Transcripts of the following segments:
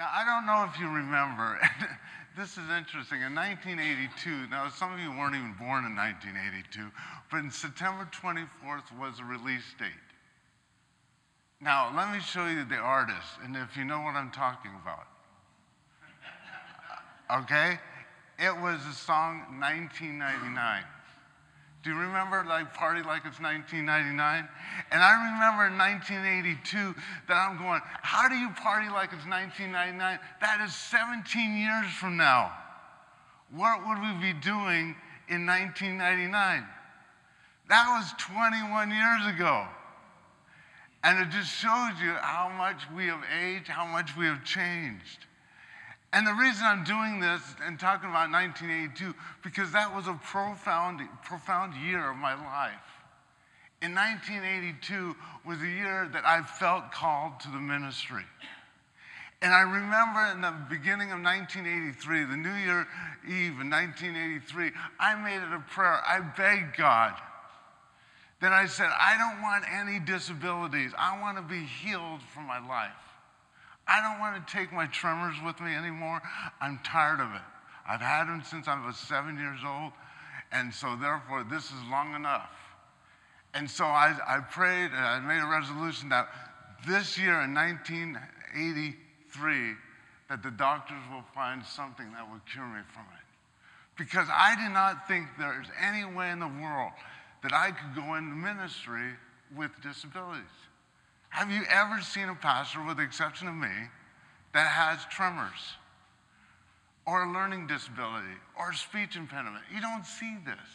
Now, I don't know if you remember, this is interesting, in 1982, now some of you weren't even born in 1982, but in September 24th was a release date. Now, let me show you the artist, and if you know what I'm talking about. Okay? It was the song 1999. Do you remember, like, Party Like It's 1999? And I remember in 1982 that I'm going, how do you party like it's 1999? That is 17 years from now. What would we be doing in 1999? That was 21 years ago. And it just shows you how much we have aged, how much we have changed. And the reason I'm doing this and talking about 1982, because that was a profound year of my life. In 1982 was a year that I felt called to the ministry. And I remember in the beginning of 1983, the New Year Eve in 1983, I made it a prayer. I begged God. Then I said, I don't want any disabilities. I want to be healed from my life. I don't want to take my tremors with me anymore. I'm tired of it. I've had them since I was 7 years old, and so therefore this is long enough. And so I prayed and I made a resolution that this year in 1983 that the doctors will find something that will cure me from it. Because I did not think there's any way in the world that I could go into ministry with disabilities. Have you ever seen a pastor, with the exception of me, that has tremors or a learning disability or speech impediment? You don't see this.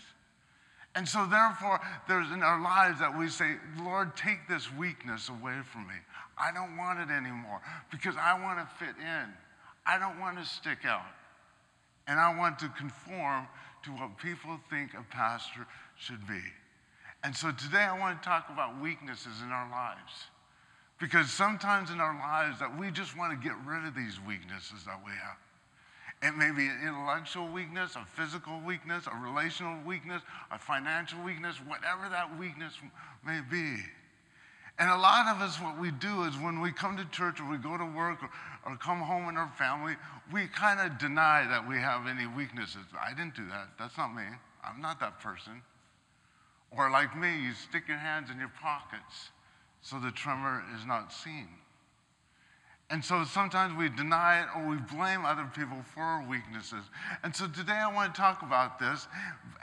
And so therefore, there's in our lives that we say, Lord, take this weakness away from me. I don't want it anymore because I want to fit in. I don't want to stick out. And I want to conform to what people think a pastor should be. And so today I want to talk about weaknesses in our lives. Because sometimes in our lives that we just want to get rid of these weaknesses that we have. It may be an intellectual weakness, a physical weakness, a relational weakness, a financial weakness, whatever that weakness may be. And a lot of us, what we do is when we come to church or we go to work or come home in our family, we kind of deny that we have any weaknesses. I didn't do that. That's not me. I'm not that person. Or like me, you stick your hands in your pockets so the tremor is not seen. And so sometimes we deny it or we blame other people for our weaknesses. And so today I want to talk about this.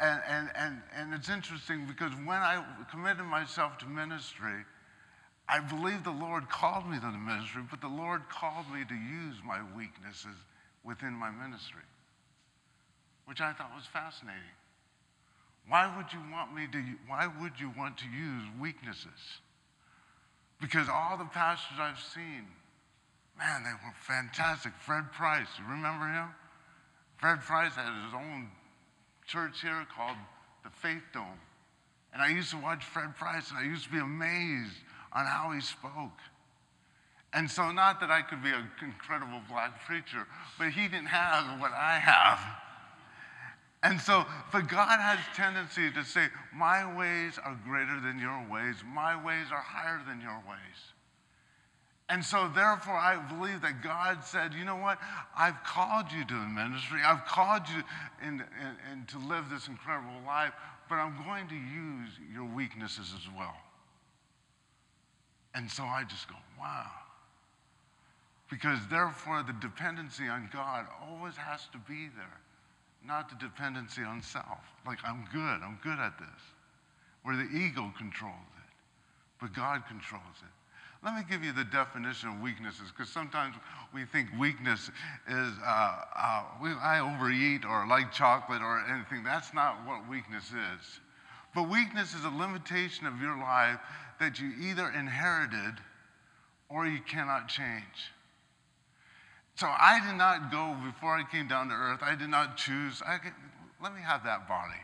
And it's interesting because when I committed myself to ministry, I believe the Lord called me to the ministry, but the Lord called me to use my weaknesses within my ministry, which I thought was fascinating. Why would you want to use weaknesses? Because all the pastors I've seen, man, they were fantastic. Fred Price, you remember him? Fred Price had his own church here called the Faith Dome. And I used to watch Fred Price, and I used to be amazed on how he spoke. And so not that I could be an incredible black preacher, but he didn't have what I have. And so, but God has tendency to say, my ways are greater than your ways. My ways are higher than your ways. And so, therefore, I believe that God said, you know what? I've called you to the ministry. I've called you in to live this incredible life, but I'm going to use your weaknesses as well. And so I just go, wow. Because, therefore, the dependency on God always has to be there. Not the dependency on self. Like, I'm good at this. Where the ego controls it, but God controls it. Let me give you the definition of weaknesses, because sometimes we think weakness is, I overeat or like chocolate or anything. That's not what weakness is. But weakness is a limitation of your life that you either inherited or you cannot change. So I did not go, before I came down to earth, I did not choose, let me have that body.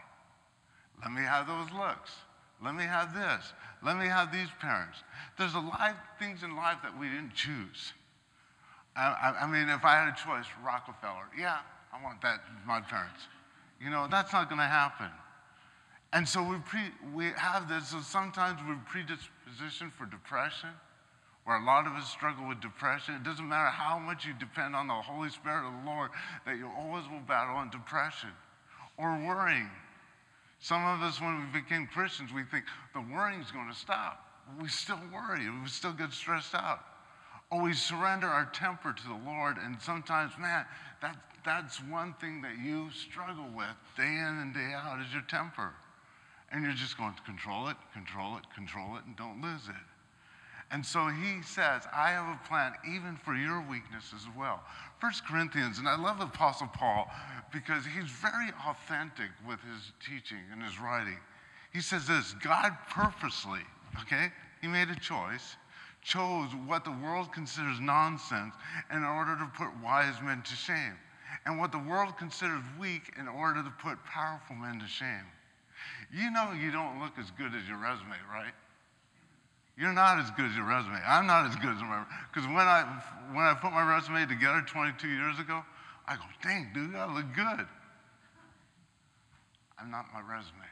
Let me have those looks. Let me have this. Let me have these parents. There's a lot of things in life that we didn't choose. I mean, if I had a choice, Rockefeller, yeah, I want that, my parents. You know, that's not going to happen. And so we have this, so sometimes we're predispositioned for depression where a lot of us struggle with depression. It doesn't matter how much you depend on the Holy Spirit of the Lord, that you always will battle on depression or worrying. Some of us, when we became Christians, we think the worrying's going to stop. We still worry. We still get stressed out. Or we surrender our temper to the Lord, and sometimes, man, that's one thing that you struggle with day in and day out is your temper. And you're just going to control it, and don't lose it. And so he says, I have a plan even for your weakness as well. 1 Corinthians, and I love Apostle Paul because he's very authentic with his teaching and his writing. He says this, God purposely, okay, he made a choice, chose what the world considers nonsense in order to put wise men to shame, and what the world considers weak in order to put powerful men to shame. You know you don't look as good as your resume, right? You're not as good as your resume. I'm not as good as my resume. Because when I put my resume together 22 years ago, I go, dang, dude, I look good. I'm not my resume.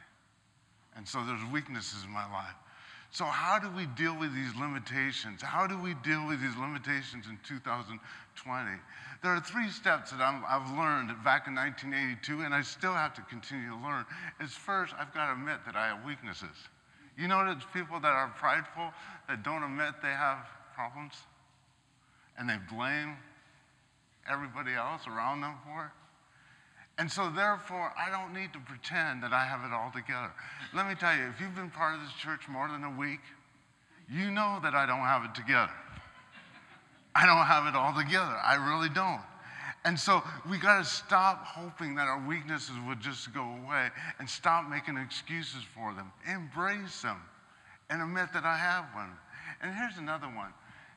And so there's weaknesses in my life. So how do we deal with these limitations? How do we deal with these limitations in 2020? There are three steps that I've learned back in 1982, and I still have to continue to learn. Is first, I've got to admit that I have weaknesses. You notice people that are prideful, that don't admit they have problems, and they blame everybody else around them for it. And so therefore, I don't need to pretend that I have it all together. Let me tell you, if you've been part of this church more than a week, you know that I don't have it together. I don't have it all together. I really don't. And so we got to stop hoping that our weaknesses would just go away and stop making excuses for them. Embrace them and admit that I have one. And here's another one,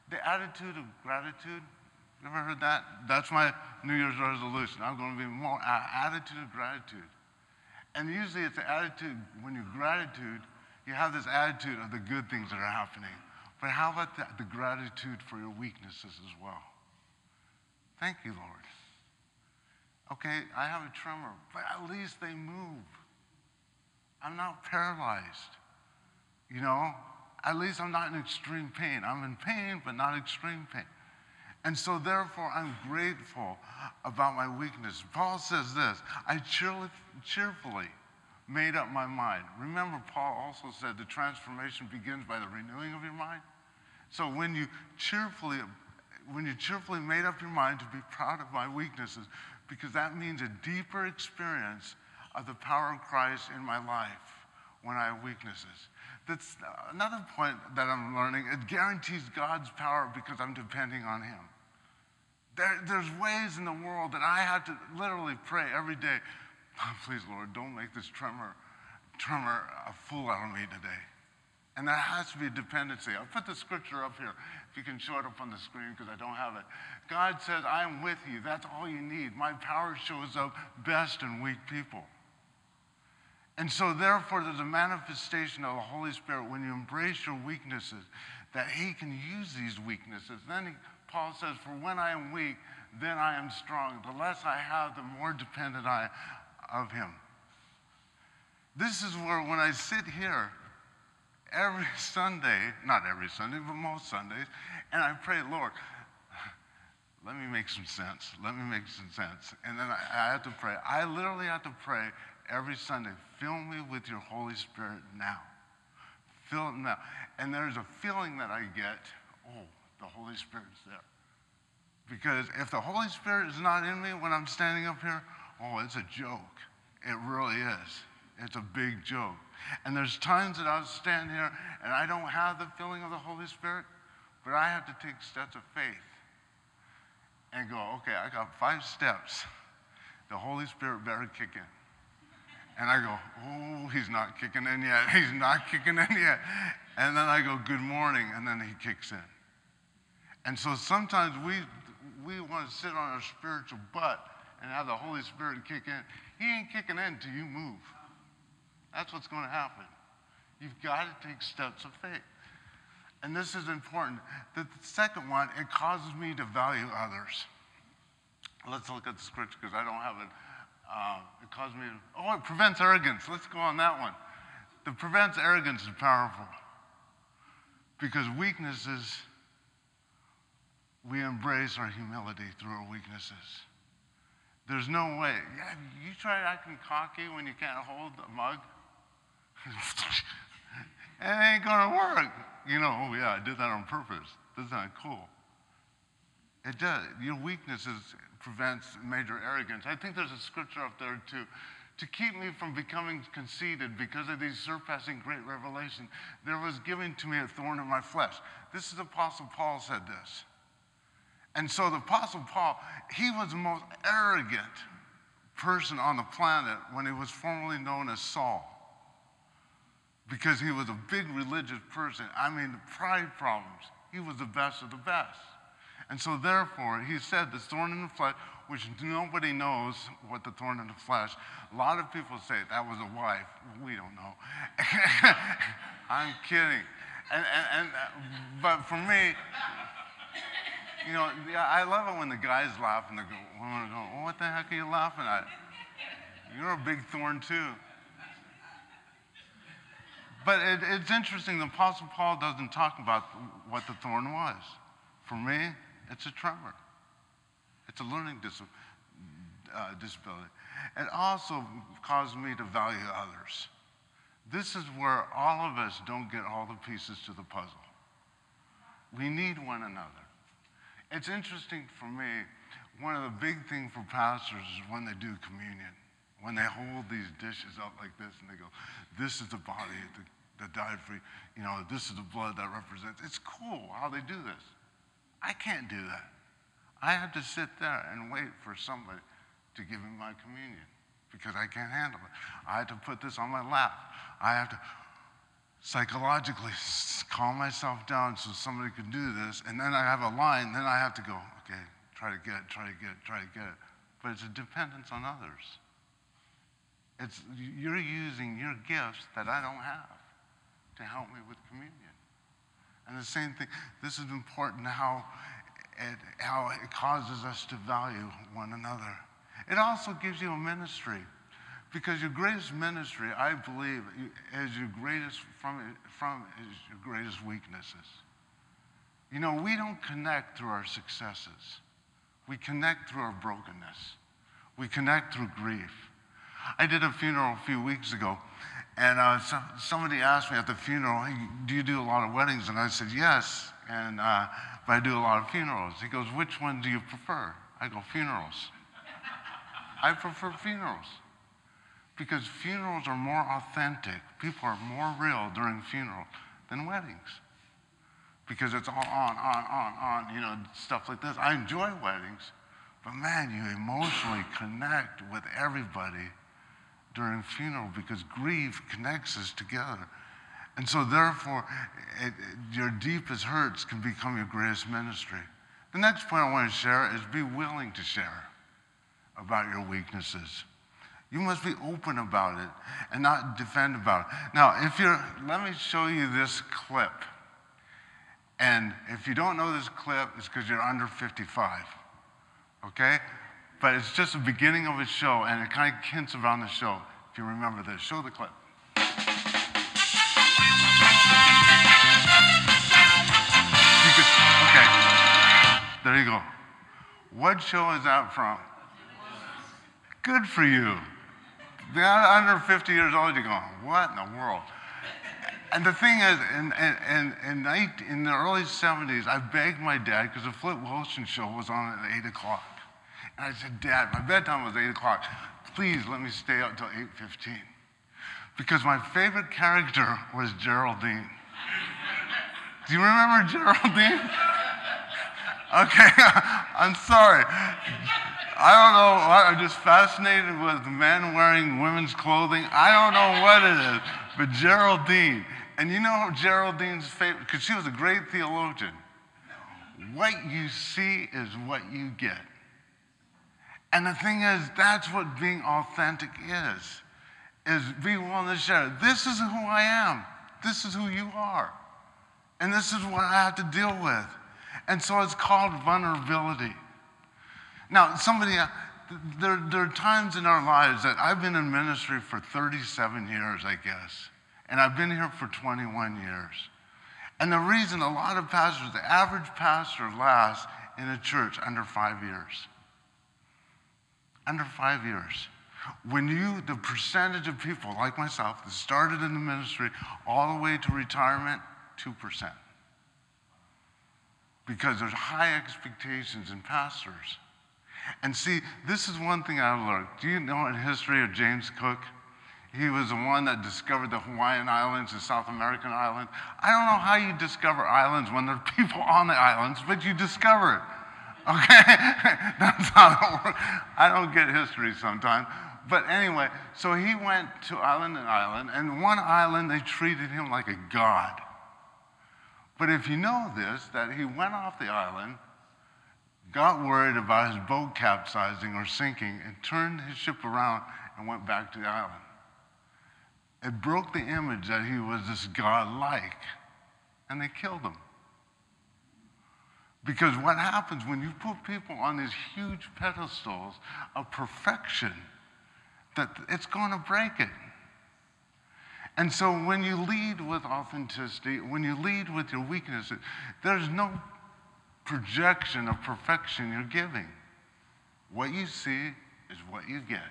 the attitude of gratitude. Ever heard that? That's my New Year's resolution. I'm going to be more attitude of gratitude. And usually it's the attitude, when you gratitude, you have this attitude of the good things that are happening. But how about the gratitude for your weaknesses as well? Thank you, Lord. Okay, I have a tremor, but at least they move. I'm not paralyzed, you know? At least I'm not in extreme pain. I'm in pain, but not extreme pain. And so therefore, I'm grateful about my weakness. Paul says this, I cheerfully made up my mind. Remember, Paul also said the transformation begins by the renewing of your mind. So when you cheerfully made up your mind to be proud of my weaknesses, because that means a deeper experience of the power of Christ in my life when I have weaknesses. That's another point that I'm learning. It guarantees God's power because I'm depending on him. There's ways in the world that I have to literally pray every day, oh, please, Lord, don't make this tremor a fool out of me today. And there has to be a dependency. I'll put the scripture up here if you can show it up on the screen because I don't have it. God says, I am with you. That's all you need. My power shows up best in weak people. And so therefore, there's a manifestation of the Holy Spirit when you embrace your weaknesses, that he can use these weaknesses. Then Paul says, for when I am weak, then I am strong. The less I have, the more dependent I am of him. This is where when I sit here every Sunday, not every Sunday, but most Sundays, and I pray, Lord, let me make some sense. Let me make some sense. And then I have to pray. I literally have to pray every Sunday, fill me with your Holy Spirit now. Fill it now. And there's a feeling that I get, oh, the Holy Spirit's there. Because if the Holy Spirit is not in me when I'm standing up here, oh, it's a joke. It really is. It's a big joke. And there's times that I'll stand here and I don't have the feeling of the Holy Spirit, but I have to take steps of faith and go, okay, I got 5 steps. The Holy Spirit better kick in. And I go, oh, he's not kicking in yet. He's not kicking in yet. And then I go, good morning, and then he kicks in. And so sometimes we want to sit on our spiritual butt and have the Holy Spirit kick in. He ain't kicking in until you move. That's what's going to happen. You've got to take steps of faith. And this is important. The second one, it causes me to value others. Let's look at the scripture because I don't have it. It caused me to, oh, it prevents arrogance. Let's go on that one. The prevents arrogance is powerful because weaknesses we embrace our humility through our weaknesses. There's no way. Yeah, you try acting cocky when you can't hold a mug. It ain't gonna work. You know, oh yeah, I did that on purpose. That's not cool. It does. Your weaknesses prevents major arrogance. I think there's a scripture up there too. To keep me from becoming conceited because of these surpassing great revelation, there was given to me a thorn in my flesh. This is Apostle Paul said this. And so the Apostle Paul, he was the most arrogant person on the planet when he was formerly known as Saul, because he was a big religious person. I mean, the pride problems. He was the best of the best. And so therefore, he said the thorn in the flesh, which nobody knows what the thorn in the flesh. A lot of people say that was a wife. We don't know. I'm kidding. But for me, you know, I love it when the guys laugh and the women go, well, what the heck are you laughing at? You're a big thorn too. But it's interesting, the Apostle Paul doesn't talk about what the thorn was. For me, it's a tremor. It's a learning disability. It also caused me to value others. This is where all of us don't get all the pieces to the puzzle. We need one another. It's interesting for me, one of the big things for pastors is when they do communion, when they hold these dishes up like this and they go, this is the body that died for you, you know, this is the blood that represents. It's cool how they do this. I can't do that. I have to sit there and wait for somebody to give me my communion because I can't handle it. I have to put this on my lap. I have to psychologically calm myself down so somebody can do this, and then I have a line, then I have to go, okay, try to get it. But it's a dependence on others. It's, you're using your gifts that I don't have to help me with communion. And the same thing, this is important how it causes us to value one another. It also gives you a ministry, because your greatest ministry, I believe, is your greatest is your greatest weaknesses. You know, we don't connect through our successes. We connect through our brokenness. We connect through grief. I did a funeral a few weeks ago, and somebody asked me at the funeral, hey, do you do a lot of weddings? And I said, yes, and but I do a lot of funerals. He goes, which one do you prefer? I go, funerals. I prefer funerals, because funerals are more authentic. People are more real during funerals than weddings, because it's all on, you know, stuff like this. I enjoy weddings, but man, you emotionally connect with everybody during funeral because grief connects us together. And so therefore, your deepest hurts can become your greatest ministry. The next point I want to share is be willing to share about your weaknesses. You must be open about it and not defend about it. Now, let me show you this clip. And if you don't know this clip, it's because you're under 55, okay? But it's just the beginning of a show, and it kind of hints around the show, if you remember this. Show the clip. Okay, there you go. What show is that from? Good for you. They're under 50 years old, you're going, what in the world? And the thing is, in the early 70s, I begged my dad, because the Flip Wilson show was on at 8 o'clock. And I said, Dad, my bedtime was 8 o'clock. Please let me stay up till 8:15. Because my favorite character was Geraldine. Do you remember Geraldine? Okay, I'm sorry. I don't know, I'm just fascinated with men wearing women's clothing. I don't know what it is, but Geraldine. And you know Geraldine's favorite, because she was a great theologian. What you see is what you get. And the thing is, that's what being authentic is being willing to share. This is who I am. This is who you are. And this is what I have to deal with. And so it's called vulnerability. Now, there are times in our lives that I've been in ministry for 37 years, I guess, and I've been here for 21 years. And the reason a lot of pastors, the average pastor lasts in a church under 5 years. Under 5 years. When you, the percentage of people like myself that started in the ministry all the way to retirement, 2%. Because there's high expectations in pastors. And see, this is one thing I learned. Do you know in history of James Cook? He was the one that discovered the Hawaiian Islands, the South American Islands. I don't know how you discover islands when there are people on the islands, but you discover it. Okay? That's how it works. I don't get history sometimes. But anyway, so he went to island and island, and one island they treated him like a god. But if you know this, that he went off the island, got worried about his boat capsizing or sinking, and turned his ship around and went back to the island. It broke the image that he was this godlike, and they killed him. Because what happens when you put people on these huge pedestals of perfection, that it's going to break it. And so when you lead with authenticity, when you lead with your weaknesses, there's no projection of perfection you're giving. What you see is what you get.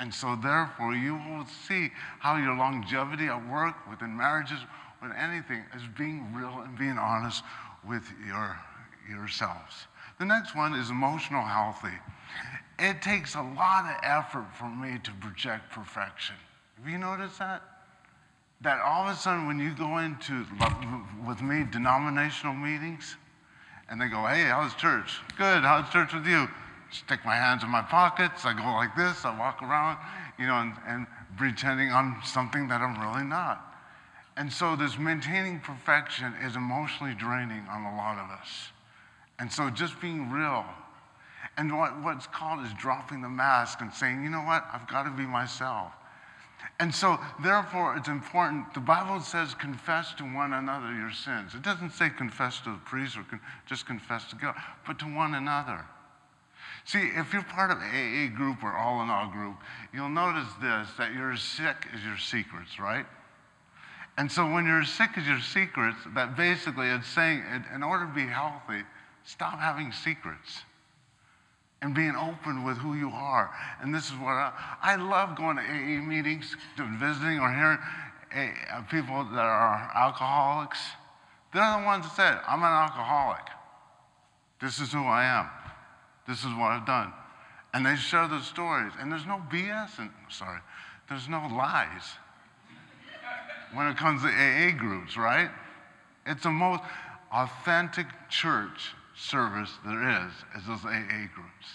And so therefore, you will see how your longevity at work, within marriages, with anything, is being real and being honest with yourselves. The next one is emotional healthy. It takes a lot of effort for me to project perfection. Have you noticed that? That all of a sudden when you go into, with me, denominational meetings, and they go, hey, how's church? Good, how's church with you? Stick my hands in my pockets, I go like this, I walk around, you know, and pretending I'm something that I'm really not. And so this maintaining perfection is emotionally draining on a lot of us. And so just being real. And what's called is dropping the mask and saying, you know what, I've got to be myself. And so, therefore, it's important. The Bible says confess to one another your sins. It doesn't say confess to the priest or just confess to God, but to one another. See, if you're part of AA group or all-in-all group, you'll notice this, that you're as sick as your secrets, right? And so when you're as sick as your secrets, that basically it's saying, in order to be healthy, stop having secrets and being open with who you are. And this is what I love going to AA meetings, visiting or hearing people that are alcoholics. They're the ones that said, I'm an alcoholic. This is who I am. This is what I've done. And they share those stories. And there's no BS, there's no lies when it comes to AA groups, right? It's the most authentic church service there is those AA groups.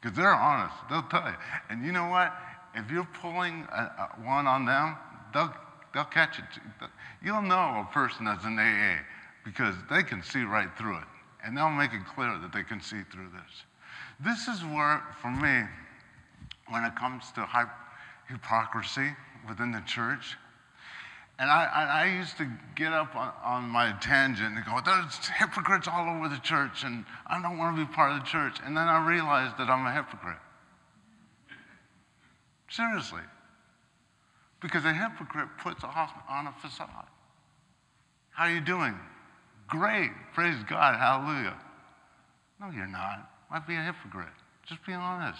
Because they're honest, they'll tell you. And you know what? If you're pulling one on them, they'll catch it. You'll know a person that's in AA because they can see right through it. And they'll make it clear that they can see through this. This is where, for me, when it comes to hypocrisy within the church, and I used to get up on my tangent and go, there's hypocrites all over the church, and I don't want to be part of the church. And then I realized that I'm a hypocrite. Seriously. Because a hypocrite puts on a facade. How are you doing? Great, praise God, hallelujah. No, you're not. Why be a hypocrite? Just be honest.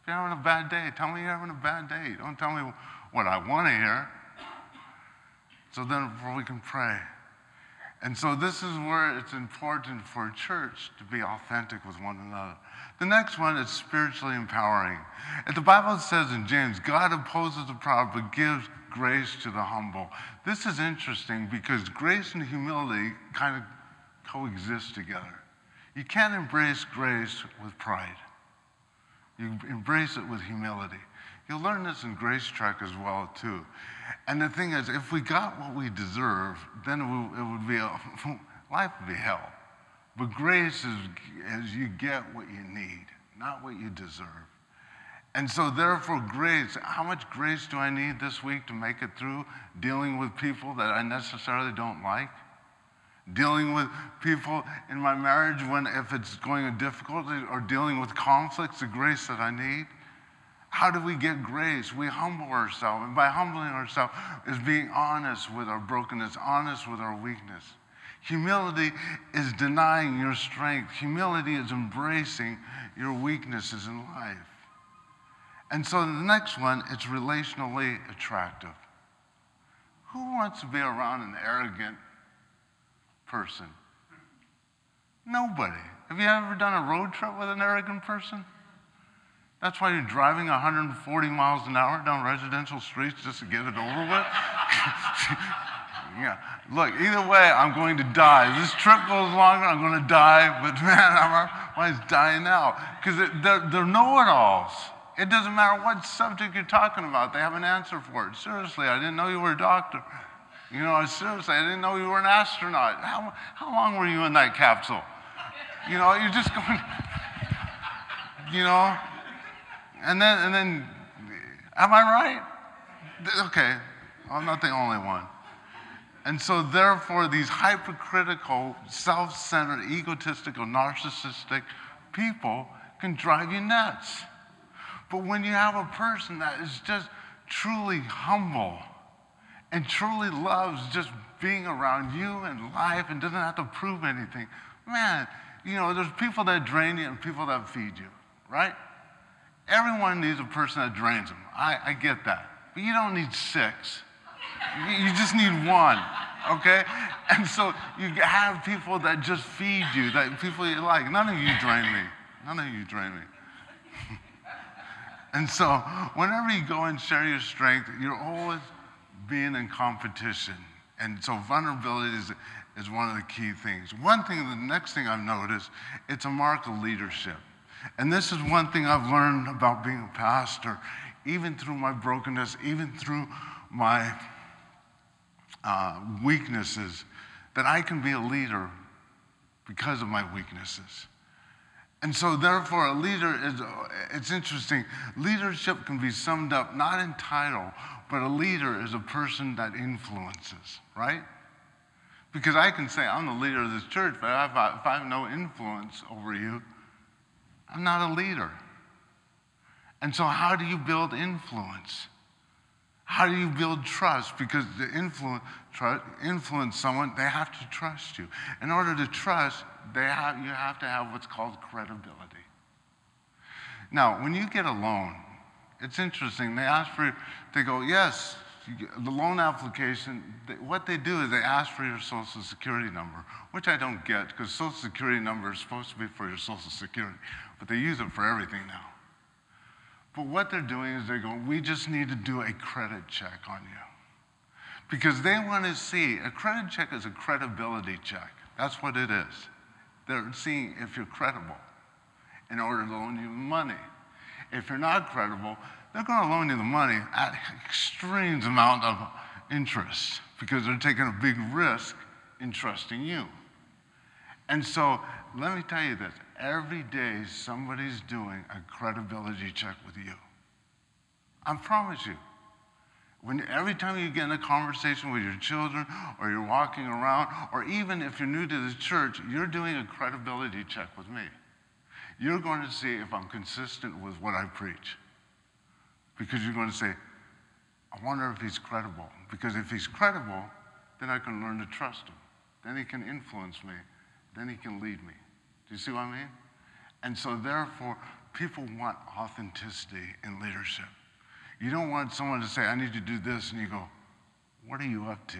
If you're having a bad day, tell me you're having a bad day. Don't tell me what I want to hear. So then we can pray. And so this is where it's important for a church to be authentic with one another. The next one is spiritually empowering. And the Bible says in James, God opposes the proud but gives grace to the humble. This is interesting because grace and humility kind of coexist together. You can't embrace grace with pride. You embrace it with humility. You'll learn this in Grace Trek as well, too. And the thing is, if we got what we deserve, then life would be hell. But grace is you get what you need, not what you deserve. And so therefore, grace, how much grace do I need this week to make it through dealing with people that I necessarily don't like? Dealing with people in my marriage if it's going difficult, or dealing with conflicts, the grace that I need? How do we get grace? We humble ourselves. And by humbling ourselves is being honest with our brokenness, honest with our weakness. Humility is denying your strength. Humility is embracing your weaknesses in life. And so the next one, it's relationally attractive. Who wants to be around an arrogant person? Nobody. Have you ever done a road trip with an arrogant person? That's why you're driving 140 miles an hour down residential streets just to get it over with? Yeah. Look, either way, I'm going to die. If this trip goes longer, I'm going to die. But man, my mind's dying out. Because they're know-it-alls. It doesn't matter what subject you're talking about. They have an answer for it. Seriously, I didn't know you were a doctor. You know, seriously, I didn't know you were an astronaut. How long were you in that capsule? You know, you're just going, you know. And then, am I right? Okay, I'm not the only one. And so therefore, these hypercritical, self-centered, egotistical, narcissistic people can drive you nuts. But when you have a person that is just truly humble and truly loves just being around you and life and doesn't have to prove anything, man, you know, there's people that drain you and people that feed you, right? Everyone needs a person that drains them. I get that. But you don't need six. You just need one, okay? And so you have people that just feed you, that people you like. None of you drain me. None of you drain me. And so whenever you go and share your strength, you're always being in competition. And so vulnerability is one of the key things. The next thing I've noticed, it's a mark of leadership. And this is one thing I've learned about being a pastor, even through my brokenness, even through my weaknesses, that I can be a leader because of my weaknesses. And so therefore, a leader is, it's interesting, leadership can be summed up not in title, but a leader is a person that influences, right? Because I can say, I'm the leader of this church, but if I have no influence over you, I'm not a leader. And so how do you build influence? How do you build trust? Because to influence someone, they have to trust you. In order to trust, you have to have what's called credibility. Now, when you get a loan, it's interesting. They ask for, they go, yes, the loan application, what they do is they ask for your Social Security number, which I don't get because Social Security number is supposed to be for your Social Security, but they use it for everything now. But what they're doing is they go, we just need to do a credit check on you. Because they want to see, a credit check is a credibility check. That's what it is. They're seeing if you're credible in order to loan you money. If you're not credible, they're going to loan you the money at extreme amount of interest because they're taking a big risk in trusting you. And so let me tell you this. Every day somebody's doing a credibility check with you. I promise you. Every time you get in a conversation with your children or you're walking around, or even if you're new to the church, you're doing a credibility check with me. You're going to see if I'm consistent with what I preach. Because you're going to say, I wonder if he's credible. Because if he's credible, then I can learn to trust him. Then he can influence me. Then he can lead me. Do you see what I mean? And so therefore, people want authenticity in leadership. You don't want someone to say, I need you to do this, and you go, what are you up to?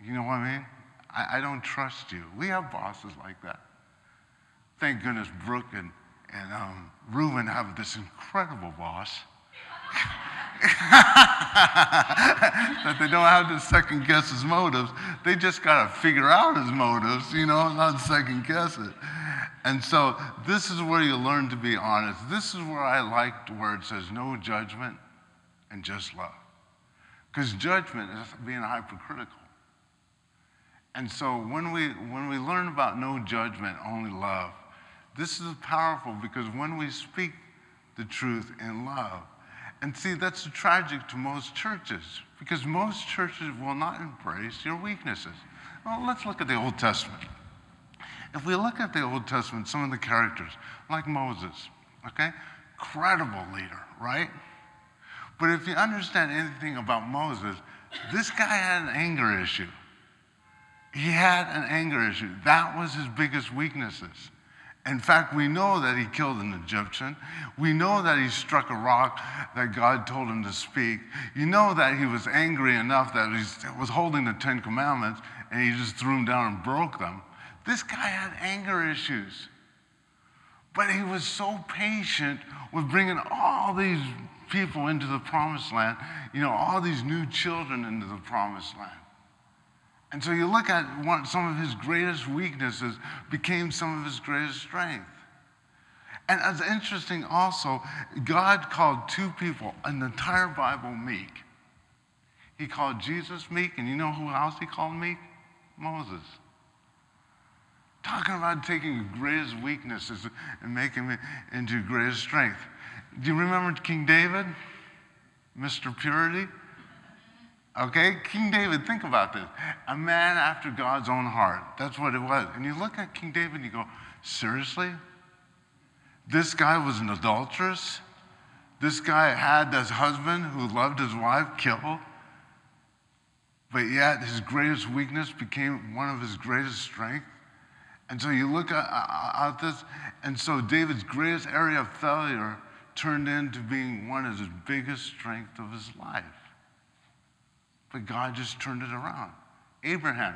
You know what I mean? I don't trust you. We have bosses like that. Thank goodness Brooke and Reuben have this incredible boss. That they don't have to second guess his motives. They just got to figure out his motives, you know, not second guess it. And so this is where you learn to be honest. This is where I liked where it says no judgment and just love. Because judgment is being hypercritical. And so when we learn about no judgment, only love, this is powerful because when we speak the truth in love, and see, that's tragic to most churches because most churches will not embrace your weaknesses. Well, let's look at the Old Testament. If we look at the Old Testament, some of the characters, like Moses, okay? Credible leader, right? But if you understand anything about Moses, this guy had an anger issue. He had an anger issue. That was his biggest weaknesses. In fact, we know that he killed an Egyptian. We know that he struck a rock that God told him to speak. You know that he was angry enough that he was holding the Ten Commandments and he just threw them down and broke them. This guy had anger issues. But he was so patient with bringing all these people into the Promised Land, all these new children into the Promised Land. And so you look at some of his greatest weaknesses became some of his greatest strength. And it's interesting also, God called two people in the entire Bible meek. He called Jesus meek, and you know who else he called meek? Moses. Talking about taking your greatest weaknesses and making it into your greatest strength. Do you remember King David? Mr. Purity? Okay, King David, think about this. A man after God's own heart. That's what it was. And you look at King David and you go, seriously? This guy was an adulteress? This guy had this husband who loved his wife killed? But yet his greatest weakness became one of his greatest strengths? And so you look at this, and so David's greatest area of failure turned into being one of his biggest strengths of his life. But God just turned it around. Abraham.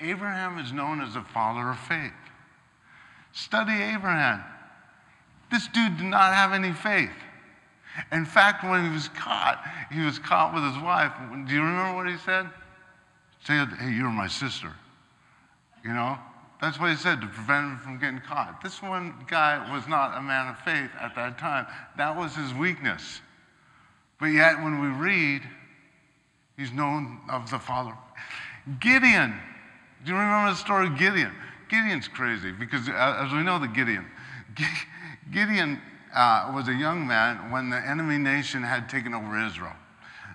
Abraham is known as the father of faith. Study Abraham. This dude did not have any faith. In fact, when he was caught with his wife. Do you remember what he said? He said, hey, you're my sister. You know? That's what he said to prevent him from getting caught. This one guy was not a man of faith at that time. That was his weakness. But yet, when we read, he's known of the Father. Gideon. Do you remember the story of Gideon? Gideon's crazy because, as we know, Gideon was a young man when the enemy nation had taken over Israel.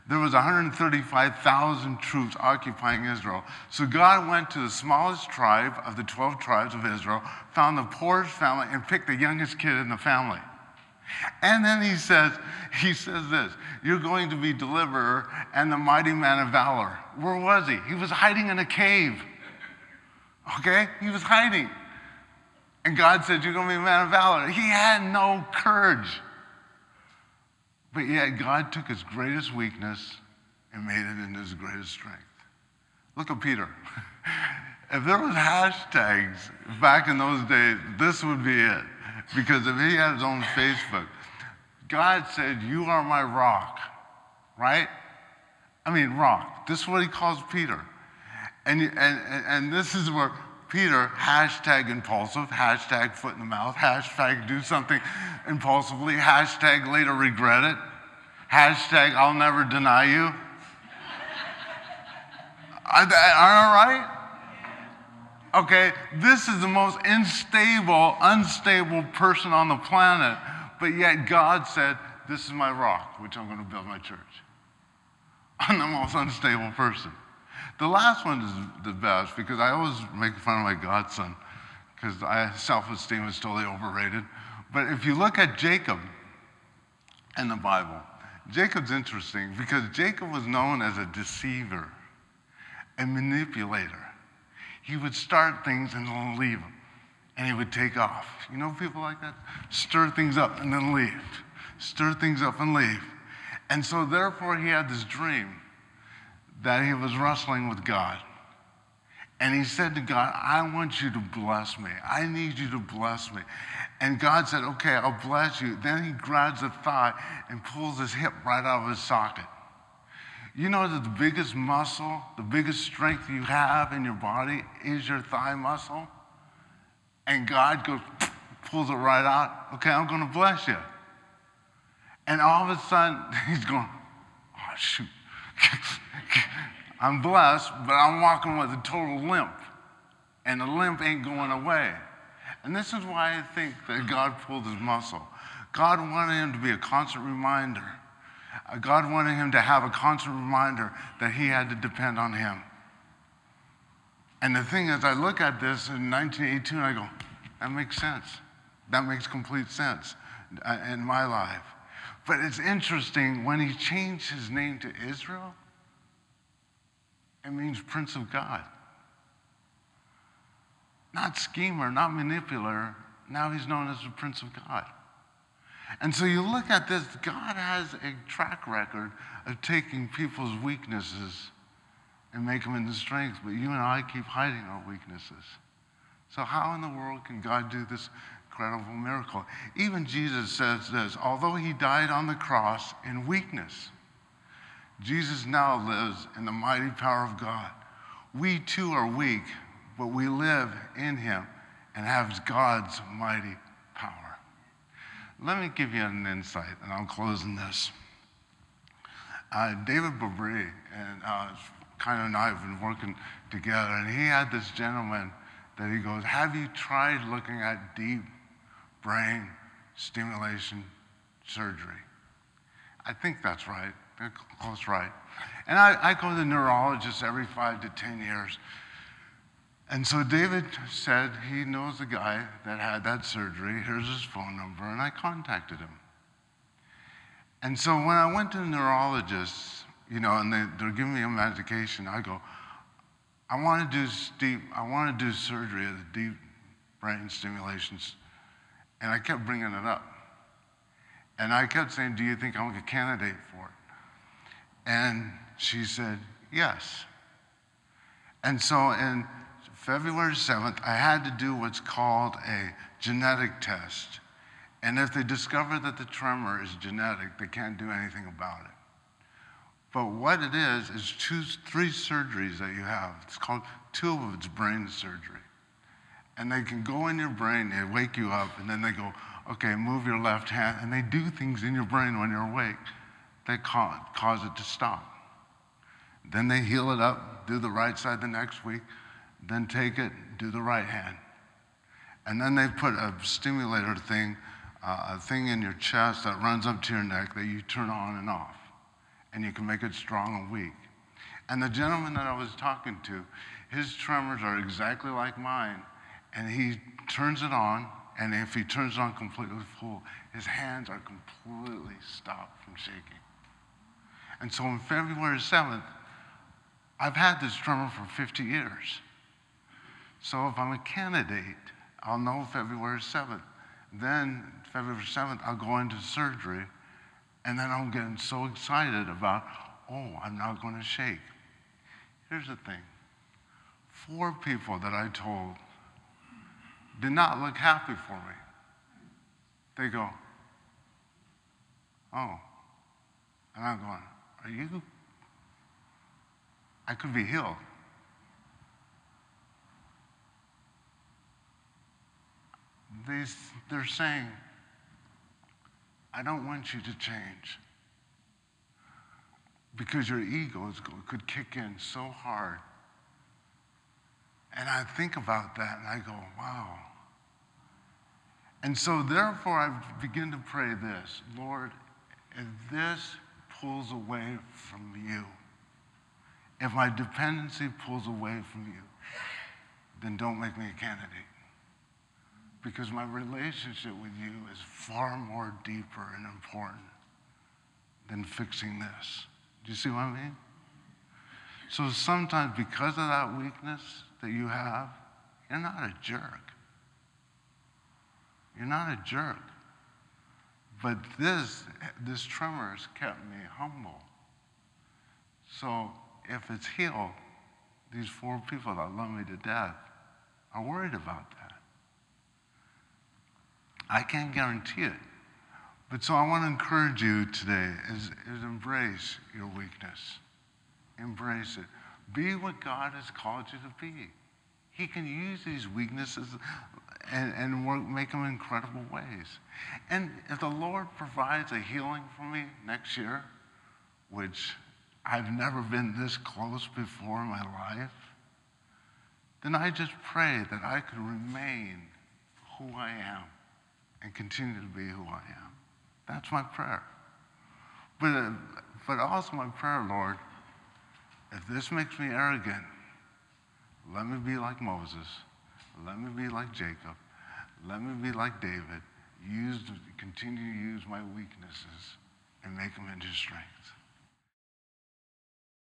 There was 135,000 troops occupying Israel. So God went to the smallest tribe of the 12 tribes of Israel, found the poorest family, and picked the youngest kid in the family. And then he says this, you're going to be deliverer and the mighty man of valor. Where was he? He was hiding in a cave. Okay? He was hiding. And God said, you're going to be a man of valor. He had no courage. But yet, God took his greatest weakness and made it into his greatest strength. Look at Peter. If there was hashtags back in those days, this would be it. Because if he had his own Facebook, God said, you are my rock, right? I mean, rock. This is what he calls Peter. And this is where Peter, hashtag impulsive, hashtag foot in the mouth, hashtag do something impulsively, hashtag later regret it, hashtag I'll never deny you. Aren't I right? Okay, this is the most unstable person on the planet, but yet God said, this is my rock, which I'm going to build my church. I'm the most unstable person. The last one is the best because I always make fun of my godson because self-esteem is totally overrated. But if you look at Jacob in the Bible, Jacob's interesting because Jacob was known as a deceiver, a manipulator. He would start things and then leave them, and he would take off. You know people like that? Stir things up and then leave. Stir things up and leave. And so therefore he had this dream that he was wrestling with God. And he said to God, I want you to bless me. I need you to bless me. And God said, okay, I'll bless you. Then he grabs a thigh and pulls his hip right out of his socket. You know that the biggest muscle, the biggest strength you have in your body is your thigh muscle? And God goes, pulls it right out. Okay, I'm going to bless you. And all of a sudden, he's going, oh, shoot. I'm blessed, but I'm walking with a total limp. And the limp ain't going away. And this is why I think that God pulled his muscle. God wanted him to be a constant reminder. God wanted him to have a constant reminder that he had to depend on him. And the thing is, I look at this in 1982 and I go, that makes sense. That makes complete sense in my life. But it's interesting, when he changed his name to Israel, it means Prince of God. not schemer, not manipulator. Now he's known as the Prince of God. And so you look at this, God has a track record of taking people's weaknesses and make them into strengths, but you and I keep hiding our weaknesses. So how in the world can God do this incredible miracle? Even Jesus says this, although he died on the cross in weakness, Jesus now lives in the mighty power of God. We too are weak, but we live in him and have God's mighty power. Let me give you an insight, and I'll close in this. David Babree and Kyle and I have been working together, and he had this gentleman that he goes, have you tried looking at deep brain stimulation surgery? I think that's right. Close right. And I go to neurologists every 5 to 10 years. And so David said he knows the guy that had that surgery. Here's his phone number, and I contacted him. And so when I went to the neurologists, you know, and they're giving me a medication, I go, I want to do surgery of the deep brain stimulations. And I kept bringing it up. And I kept saying, do you think I'm a candidate for it? And she said, yes. And so on February 7th, I had to do what's called a genetic test. And if they discover that the tremor is genetic, they can't do anything about it. But what it is three surgeries that you have. It's called two-of-its brain surgery. And they can go in your brain, they wake you up, and then they go, okay, move your left hand. And they do things in your brain when you're awake. They cause it to stop. Then they heal it up, do the right side the next week, then take it, do the right hand. And then they put a stimulator thing, a thing in your chest that runs up to your neck that you turn on and off, and you can make it strong and weak. And the gentleman that I was talking to, his tremors are exactly like mine, and he turns it on, and if he turns it on completely full, his hands are completely stopped from shaking. And so on February 7th, I've had this tremor for 50 years. So if I'm a candidate, I'll know February 7th. Then February 7th, I'll go into surgery, and then I'm getting so excited about, oh, I'm not going to shake. Here's the thing. 4 people that I told did not look happy for me. They go, oh. And I'm going, are you? I could be healed. They're saying, I don't want you to change. Because your ego could kick in so hard. And I think about that, and I go, wow. And so therefore, I begin to pray this, Lord, if this pulls away from you, if my dependency pulls away from you, then don't make me a candidate. Because my relationship with you is far more deeper and important than fixing this. Do you see what I mean? So sometimes because of that weakness that you have, you're not a jerk. You're not a jerk. But this tremor has kept me humble. So if it's healed, these 4 people that love me to death are worried about that. I can't guarantee it. But so I want to encourage you today is embrace your weakness. Embrace it. Be what God has called you to be. He can use these weaknesses and work, make them in incredible ways. And if the Lord provides a healing for me next year, which I've never been this close before in my life, then I just pray that I could remain who I am and continue to be who I am. That's my prayer. But also my prayer, Lord, if this makes me arrogant, let me be like Moses. Let me be like Jacob. Let me be like David. Continue to use my weaknesses and make them into strength.